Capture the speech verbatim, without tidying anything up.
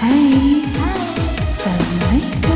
Hey, hey. Salam alaikum.